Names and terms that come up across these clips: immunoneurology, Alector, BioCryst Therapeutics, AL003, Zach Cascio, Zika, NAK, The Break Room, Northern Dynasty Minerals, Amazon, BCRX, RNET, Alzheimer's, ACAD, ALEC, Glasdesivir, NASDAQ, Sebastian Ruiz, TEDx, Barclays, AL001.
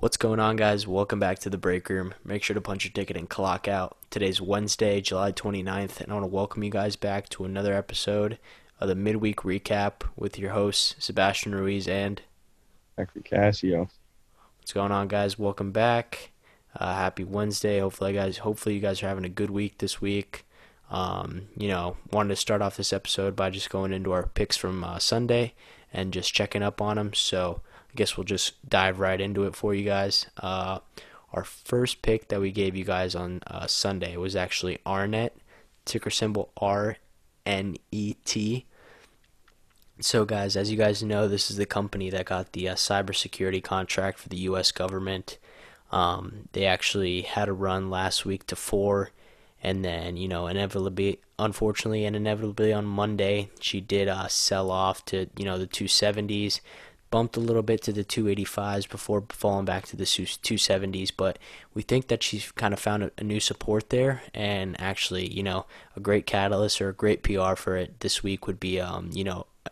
What's going on, guys? Welcome back to The Break Room. Make sure to punch your ticket and clock out. Today's Wednesday, July 29th, and I want to welcome you guys back to another episode of the Midweek Recap with your hosts, Sebastian Ruiz and Zach Cascio. What's going on, guys? Welcome back. Happy Wednesday. Hopefully you guys are having a good week this week. Wanted to start off this episode by just going into our picks from Sunday and just checking up on them, so I guess we'll just dive right into it for you guys. Our first pick that we gave you guys on Sunday was actually RNET, ticker symbol RNET. So guys, as you guys know, this is the company that got the cybersecurity contract for the U.S. government. They actually had a run last week to 4, and then, inevitably on Monday, she did sell off to, the 270s. Bumped a little bit to the 285s before falling back to the 270s, but we think that she's kind of found a new support there, and actually, a great catalyst or a great PR for it this week would be,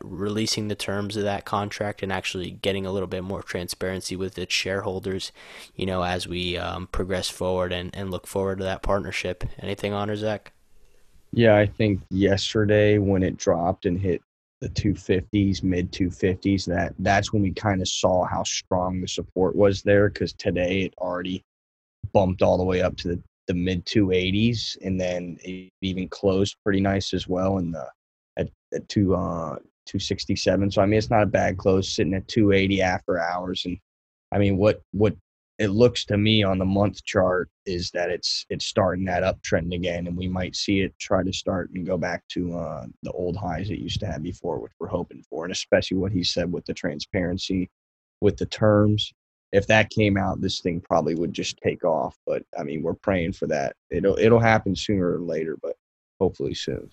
releasing the terms of that contract and actually getting a little bit more transparency with its shareholders, as we progress forward and look forward to that partnership. Anything on her, Zach? Yeah, I think yesterday when it dropped and hit the 250s, mid 250s, that's when we kind of saw how strong the support was there, because today it already bumped all the way up to the mid 280s, and then it even closed pretty nice as well in the at 267. So I mean, it's not a bad close, sitting at 280 after hours. And I mean, what it looks to me on the month chart is that it's starting that uptrend again, and we might see it try to start and go back to the old highs it used to have before, which we're hoping for. And especially what he said with the transparency, with the terms. If that came out, this thing probably would just take off. But I mean, we're praying for that. It'll happen sooner or later, but hopefully soon.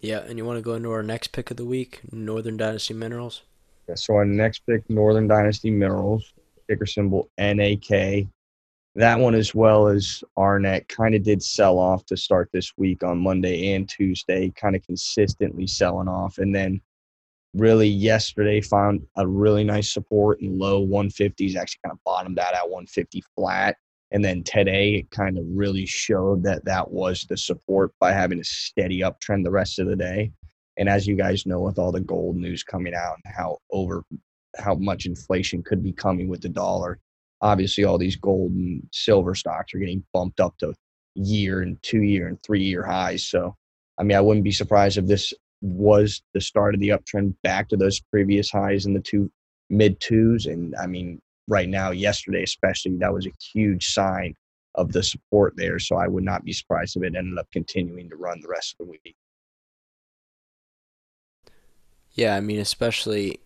Yeah, and you want to go into our next pick of the week, Northern Dynasty Minerals? Yeah, so our next pick, Northern Dynasty Minerals, ticker symbol NAK. That one, as well as RNET, kind of did sell off to start this week on Monday and Tuesday, kind of consistently selling off. And then really yesterday found a really nice support in low 150s, actually kind of bottomed out at 150 flat. And then today it kind of really showed that was the support by having a steady uptrend the rest of the day. And as you guys know, with all the gold news coming out and how much inflation could be coming with the dollar. Obviously, all these gold and silver stocks are getting bumped up to year and 2-year and 3-year highs. So, I mean, I wouldn't be surprised if this was the start of the uptrend back to those previous highs in the mid twos. And I mean, right now, yesterday especially, that was a huge sign of the support there. So I would not be surprised if it ended up continuing to run the rest of the week. Yeah, I mean, especially,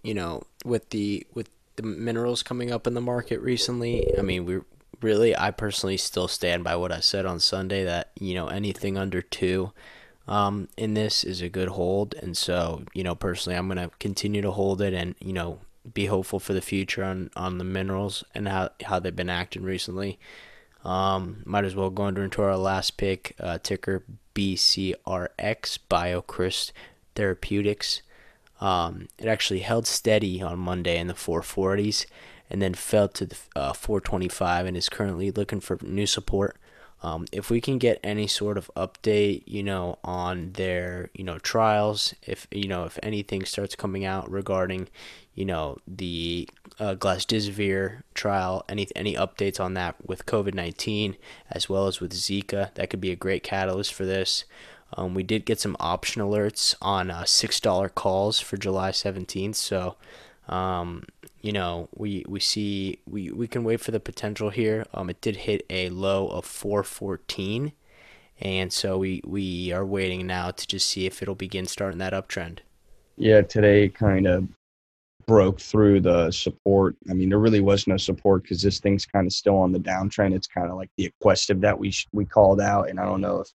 with the minerals coming up in the market recently, I mean, I personally still stand by what I said on Sunday that, anything under 2 in this is a good hold. And so, personally, I'm going to continue to hold it and, be hopeful for the future on the minerals and how they've been acting recently. Might as well go into our last pick, ticker BCRX, BioCryst Therapeutics. It actually held steady on Monday in the 440s and then fell to the 425 and is currently looking for new support. If we can get any sort of update, on their, trials, if anything starts coming out regarding, the Glasdesivir trial, any updates on that with COVID-19 as well as with Zika, that could be a great catalyst for this. We did get some option alerts on $6 calls for July 17th. So, we can wait for the potential here. It did hit a low of 414. And so we are waiting now to just see if it'll begin starting that uptrend. Yeah, today kind of broke through the support. I mean, there really was no support because this thing's kind of still on the downtrend. It's kind of like the equestive that we called out. And I don't know if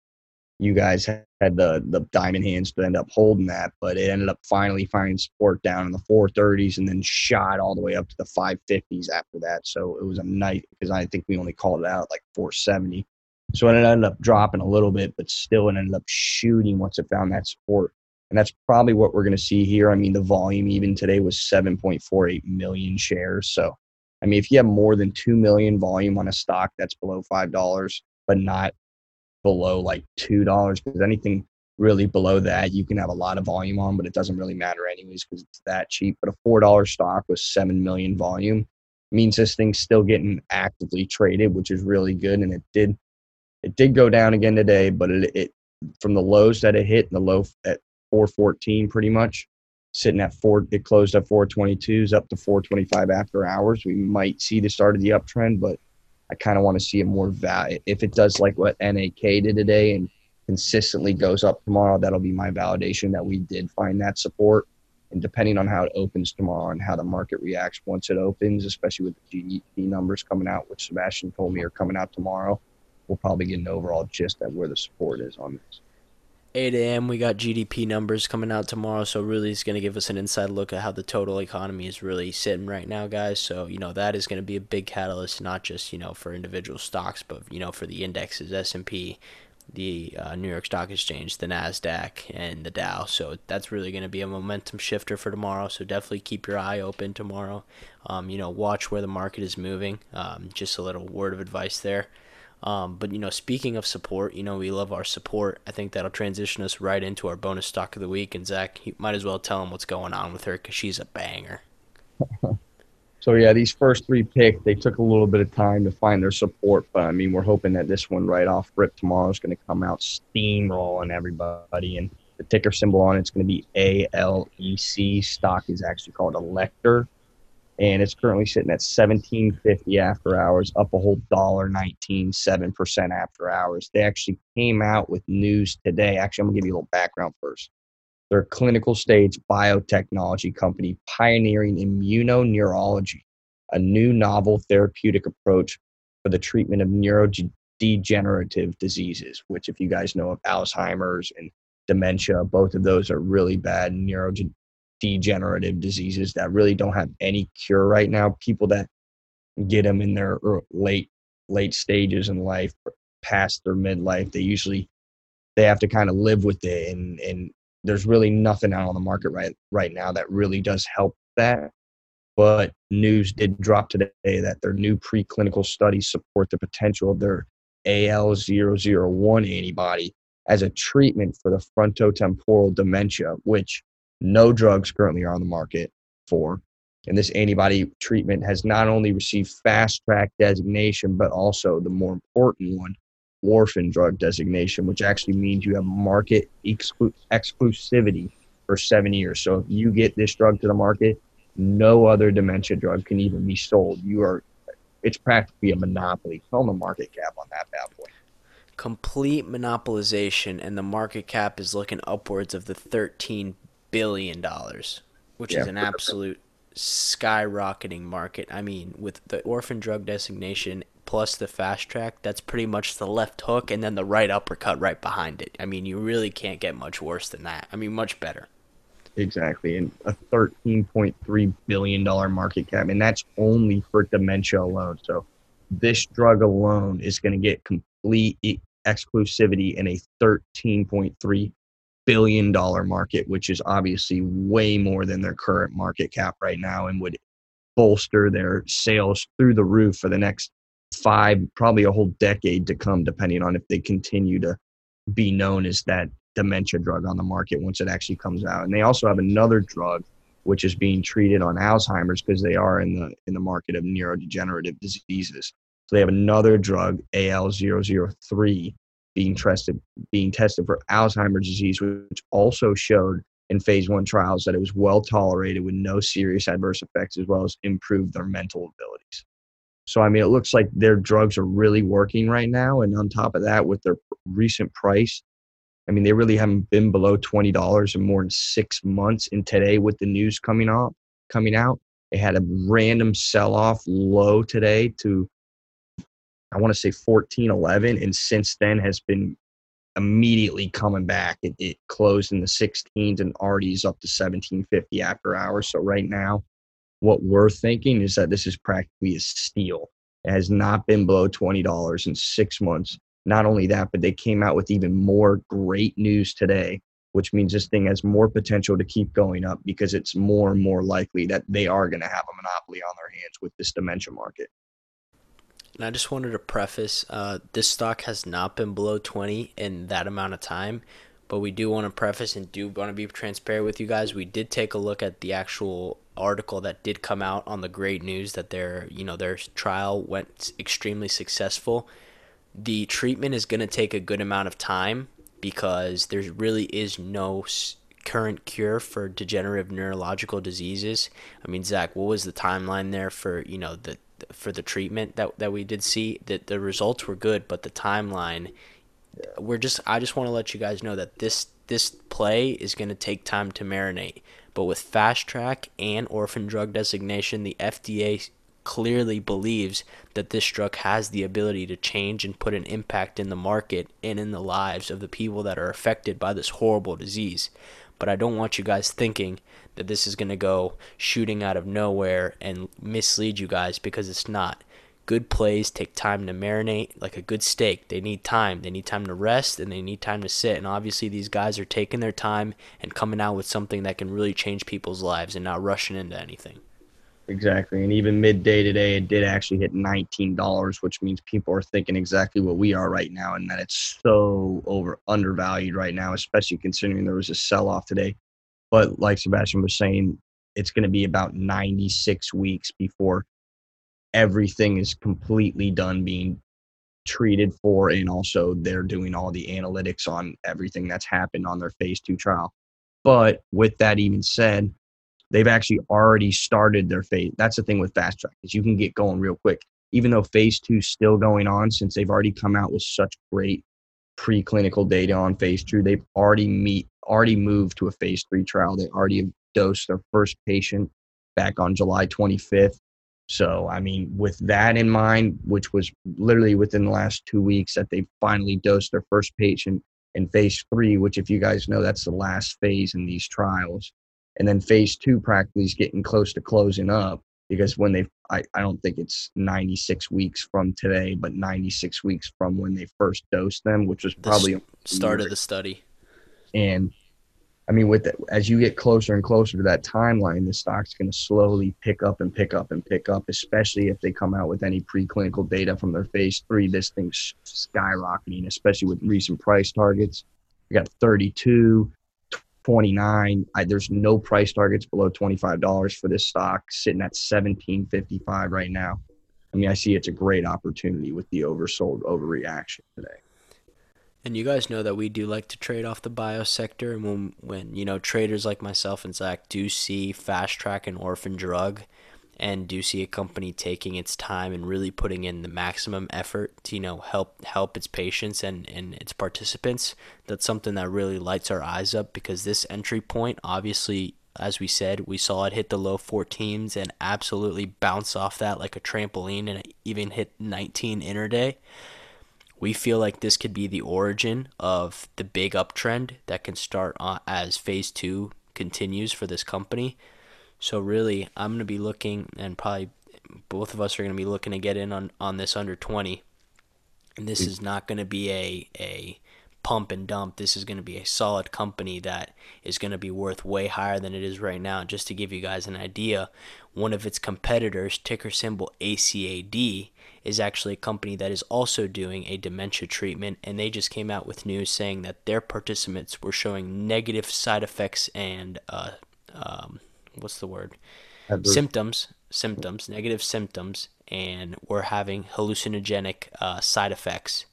you guys had the diamond hands to end up holding that, but it ended up finally finding support down in the 430s and then shot all the way up to the 550s after that. So it was a nice, because I think we only called it out like 470. So it ended up dropping a little bit, but still it ended up shooting once it found that support. And that's probably what we're going to see here. I mean, the volume even today was 7.48 million shares. So I mean, if you have more than 2 million volume on a stock, that's below $5, but not below like $2, because anything really below that, you can have a lot of volume on, but it doesn't really matter anyways, because it's that cheap. But a $4 stock with 7 million volume means this thing's still getting actively traded, which is really good. And it did go down again today, but it from the lows that it hit, the low at 414 pretty much, sitting at it closed at 422s up to 425 after hours. We might see the start of the uptrend, but I kind of want to see it more value. If it does like what NAK did today and consistently goes up tomorrow, that'll be my validation that we did find that support. And depending on how it opens tomorrow and how the market reacts once it opens, especially with the GDP numbers coming out, which Sebastian told me are coming out tomorrow, we'll probably get an overall gist of where the support is on this. 8 a.m. we got GDP numbers coming out tomorrow, so really it's going to give us an inside look at how the total economy is really sitting right now, guys. So, you know, that is going to be a big catalyst, not just, you know, for individual stocks, but, you know, for the indexes, S&P, the New York Stock Exchange, the NASDAQ, and the Dow. So that's really going to be a momentum shifter for tomorrow, so definitely keep your eye open tomorrow. You know, watch where the market is moving. Just a little word of advice there. But, you know, speaking of support, you know, we love our support. I think that'll transition us right into our bonus stock of the week. And Zach, you might as well tell him what's going on with her, because she's a banger. So, yeah, these first three picks, they took a little bit of time to find their support. But, I mean, we're hoping that this one right off rip tomorrow is going to come out steamrolling everybody. And the ticker symbol on it's going to be ALEC. Stock is actually called Alector. And it's currently sitting at $17.50 after hours, up a whole $1.19, 7% after hours. They actually came out with news today. Actually, I'm going to give you a little background first. They're a clinical stage biotechnology company pioneering immunoneurology, a new novel therapeutic approach for the treatment of neurodegenerative diseases, which, if you guys know of Alzheimer's and dementia, both of those are really bad neurodegenerative diseases that really don't have any cure right now. People that get them in their late stages in life, past their midlife, they have to kind of live with it, and there's really nothing out on the market right now that really does help that. But news did drop today that their new preclinical studies support the potential of their AL001 antibody as a treatment for the frontotemporal dementia, which no drugs currently are on the market for. And this antibody treatment has not only received fast track designation, but also the more important one, orphan drug designation, which actually means you have market exclusivity for 7 years. So if you get this drug to the market, no other dementia drug can even be sold. It's practically a monopoly. Tell them the market cap on that bad boy. Complete monopolization, and the market cap is looking upwards of the $13 billion, which is an absolute skyrocketing market. I mean, with the orphan drug designation plus the fast track, that's pretty much the left hook and then the right uppercut right behind it. I mean, you really can't get much worse than that. I mean, much better. Exactly. And a $13.3 billion market cap, and that's only for dementia alone. So this drug alone is going to get complete exclusivity in a $13.3 billion market, which is obviously way more than their current market cap right now, and would bolster their sales through the roof for the next probably a whole decade to come, depending on if they continue to be known as that dementia drug on the market once it actually comes out. And they also have another drug which is being treated on Alzheimer's, because they are in the market of neurodegenerative diseases. So they have another drug, AL003, being tested for Alzheimer's disease, which also showed in phase 1 trials that it was well tolerated with no serious adverse effects, as well as improved their mental abilities. So, I mean, it looks like their drugs are really working right now. And on top of that, with their recent price, I mean, they really haven't been below $20 in more than 6 months. And today, with the news coming out, they had a random sell-off low today to, I want to say, 14.11, and since then has been immediately coming back. It closed in the 16s and already is up to 17.50 after hours. So right now, what we're thinking is that this is practically a steal. It has not been below $20 in 6 months. Not only that, but they came out with even more great news today, which means this thing has more potential to keep going up because it's more and more likely that they are going to have a monopoly on their hands with this dementia market. And I just wanted to preface, this stock has not been below 20 in that amount of time, but we do want to preface and do want to be transparent with you guys. We did take a look at the actual article that did come out on the great news that their trial went extremely successful. The treatment is going to take a good amount of time because there really is no current cure for degenerative neurological diseases. I mean, Zach, what was the timeline there for, for the treatment that we did see? That the results were good, but the timeline, I just want to let you guys know that this play is going to take time to marinate. But with fast track and orphan drug designation, the FDA clearly believes that this drug has the ability to change and put an impact in the market and in the lives of the people that are affected by this horrible disease. But I don't want you guys thinking that this is going to go shooting out of nowhere and mislead you guys, because it's not. Good plays take time to marinate, like a good steak. They need time. They need time to rest, and they need time to sit. And obviously these guys are taking their time and coming out with something that can really change people's lives and not rushing into anything. Exactly. And even midday today, it did actually hit $19, which means people are thinking exactly what we are right now, and that it's so undervalued right now, especially considering there was a sell-off today. But like Sebastian was saying, it's going to be about 96 weeks before everything is completely done being treated for, and also they're doing all the analytics on everything that's happened on their phase 2 trial. But with that even said, they've actually already started their phase. That's the thing with fast track, is you can get going real quick, even though phase 2 is still going on. Since they've already come out with such great preclinical data on phase 2, they've already moved to a phase 3 trial. They already have dosed their first patient back on July 25th. So, I mean, with that in mind, which was literally within the last 2 weeks that they finally dosed their first patient in phase 3, which, if you guys know, that's the last phase in these trials. And then phase 2 practically is getting close to closing up, because when I don't think it's 96 weeks from today, but 96 weeks from when they first dosed them, which was probably the start of the study. And I mean, as you get closer and closer to that timeline, the stock's going to slowly pick up and pick up and pick up, especially if they come out with any preclinical data from their phase 3. This thing's skyrocketing, especially with recent price targets. We got 32, 29. There's no price targets below $25 for this stock, sitting at $17.55 right now. I mean, I see it's a great opportunity with the oversold overreaction today. And you guys know that we do like to trade off the bio sector, and when traders like myself and Zach do see fast track and orphan drug, and do see a company taking its time and really putting in the maximum effort to help its patients and its participants, that's something that really lights our eyes up, because this entry point, obviously, as we said, we saw it hit the low 14s and absolutely bounce off that like a trampoline, and it even hit 19 intraday. We feel like this could be the origin of the big uptrend that can start as phase 2 continues for this company. So really, I'm going to be looking, and probably both of us are going to be looking to get in on this under 20. And this is not going to be a pump and dump. This is going to be a solid company that is going to be worth way higher than it is right now. Just to give you guys an idea, one of its competitors, ticker symbol ACAD, is actually a company that is also doing a dementia treatment, and they just came out with news saying that their participants were showing negative side effects and negative symptoms, and were having hallucinogenic side effects.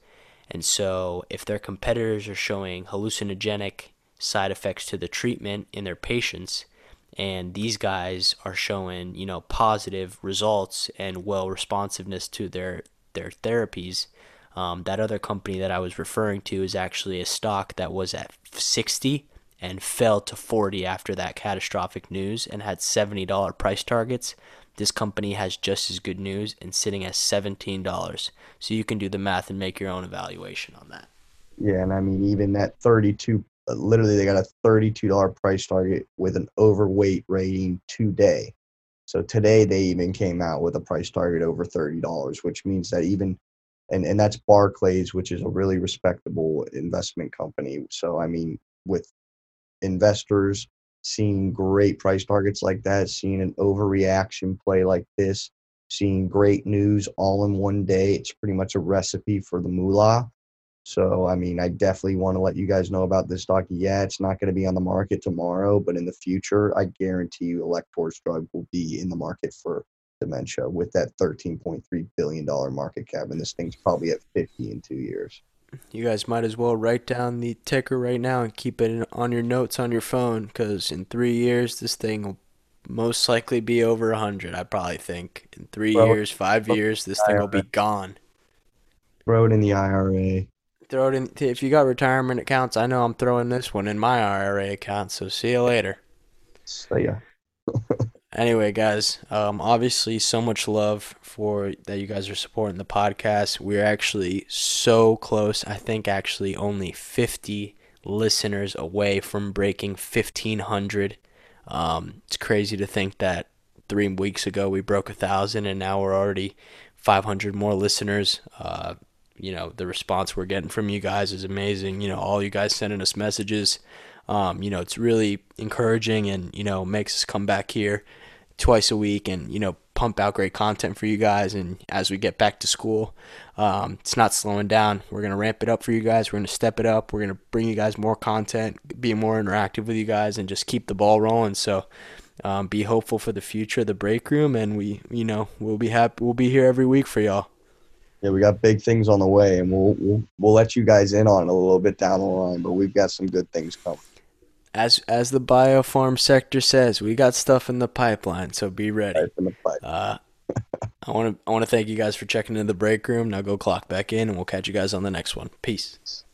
And so if their competitors are showing hallucinogenic side effects to the treatment in their patients, and these guys are showing, positive results and responsiveness to their therapies. That other company that I was referring to is actually a stock that was at 60 and fell to 40 after that catastrophic news, and had $70 price targets. This company has just as good news and sitting at $17. So you can do the math and make your own evaluation on that. Yeah, and I mean, even that 32. Literally, they got a $32 price target with an overweight rating today. So today they even came out with a price target over $30, which means that and that's Barclays, which is a really respectable investment company. So, I mean, with investors seeing great price targets like that, seeing an overreaction play like this, seeing great news all in one day. It's pretty much a recipe for the moolah. So, I mean, I definitely want to let you guys know about this stock. Yeah, it's not going to be on the market tomorrow, but in the future, I guarantee you Alector's drug will be in the market for dementia with that $13.3 billion market cap. And this thing's probably at 50 in 2 years. You guys might as well write down the ticker right now and keep it on your notes on your phone, because in 3 years, this thing will most likely be over 100, I probably think. In 3 years, 5 years, this thing will be gone. Throw it in the IRA. Throw it in. If you got retirement accounts, I know I'm throwing this one in my IRA account, so see you later. See ya. Anyway, guys, obviously so much love for that you guys are supporting the podcast. We're actually so close. I think actually only 50 listeners away from breaking 1,500. It's crazy to think that 3 weeks ago we broke 1,000 and now we're already 500 more listeners. You know, the response we're getting from you guys is amazing. You know, all you guys sending us messages, you know, it's really encouraging and, you know, makes us come back here twice a week and, you know, pump out great content for you guys. And as we get back to school, it's not slowing down. We're going to ramp it up for you guys. We're going to step it up. We're going to bring you guys more content, be more interactive with you guys, and just keep the ball rolling. So be hopeful for the future of The Break Room, and we, you know, we'll be happy. We'll be here every week for y'all. Yeah, we got big things on the way, and we'll let you guys in on it a little bit down the line, but we've got some good things coming. As the biofarm sector says, we got stuff in the pipeline, so be ready. Right in the pipe. I want to thank you guys for checking into The Break Room. Now go clock back in, and we'll catch you guys on the next one. Peace.